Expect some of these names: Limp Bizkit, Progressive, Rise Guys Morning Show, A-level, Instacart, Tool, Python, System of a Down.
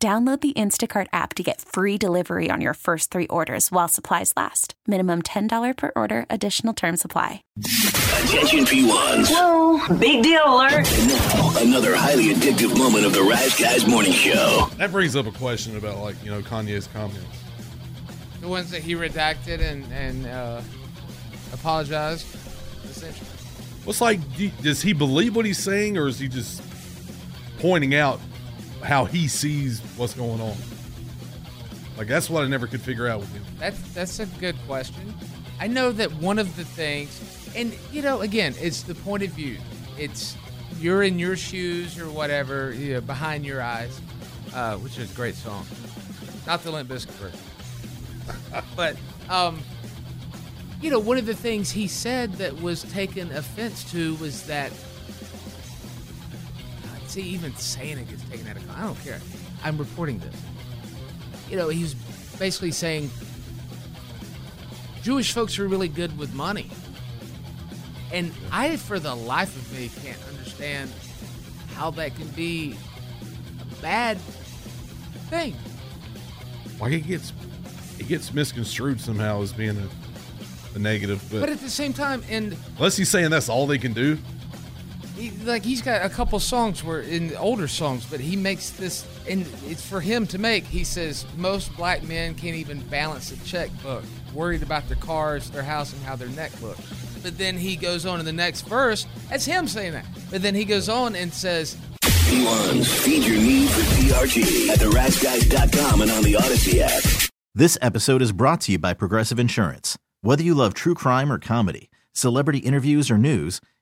Download the Instacart app to get free delivery on your first three orders while supplies last. Minimum $10 per order. Additional terms apply. Attention P1s. Whoa, big deal alert. And now, another highly addictive moment of the Rise Guys Morning Show. That brings up a question about, Kanye's comments. The ones that he redacted and apologized, essentially. Well, it's does he believe what he's saying, or is he just pointing out how he sees what's going on? That's what I never could figure out with him. That's a good question. I know that one of the things, and, again, it's the point of view. It's you're in your shoes or whatever, Behind Your Eyes, which is a great song. Not the Limp Bizkit version. But, one of the things he said that was taken offense to was that, see, even saying it gets taken out of context. I don't care. I'm reporting this. He was basically saying Jewish folks are really good with money. And I, for the life of me, can't understand how that can be a bad thing. Like it gets misconstrued somehow as being a negative. But at the same time, unless he's saying that's all they can do. He's got a couple songs where, in older songs, but he makes this, and it's for him to make. He says, most black men can't even balance a checkbook, worried about their cars, their house, and how their neck looks. But then he goes on in the next verse, that's him saying that. But then he goes on and says, P1s, feed your need for PRG at therasguys.com and on the Odyssey app. This episode is brought to you by Progressive Insurance. Whether you love true crime or comedy, celebrity interviews or news,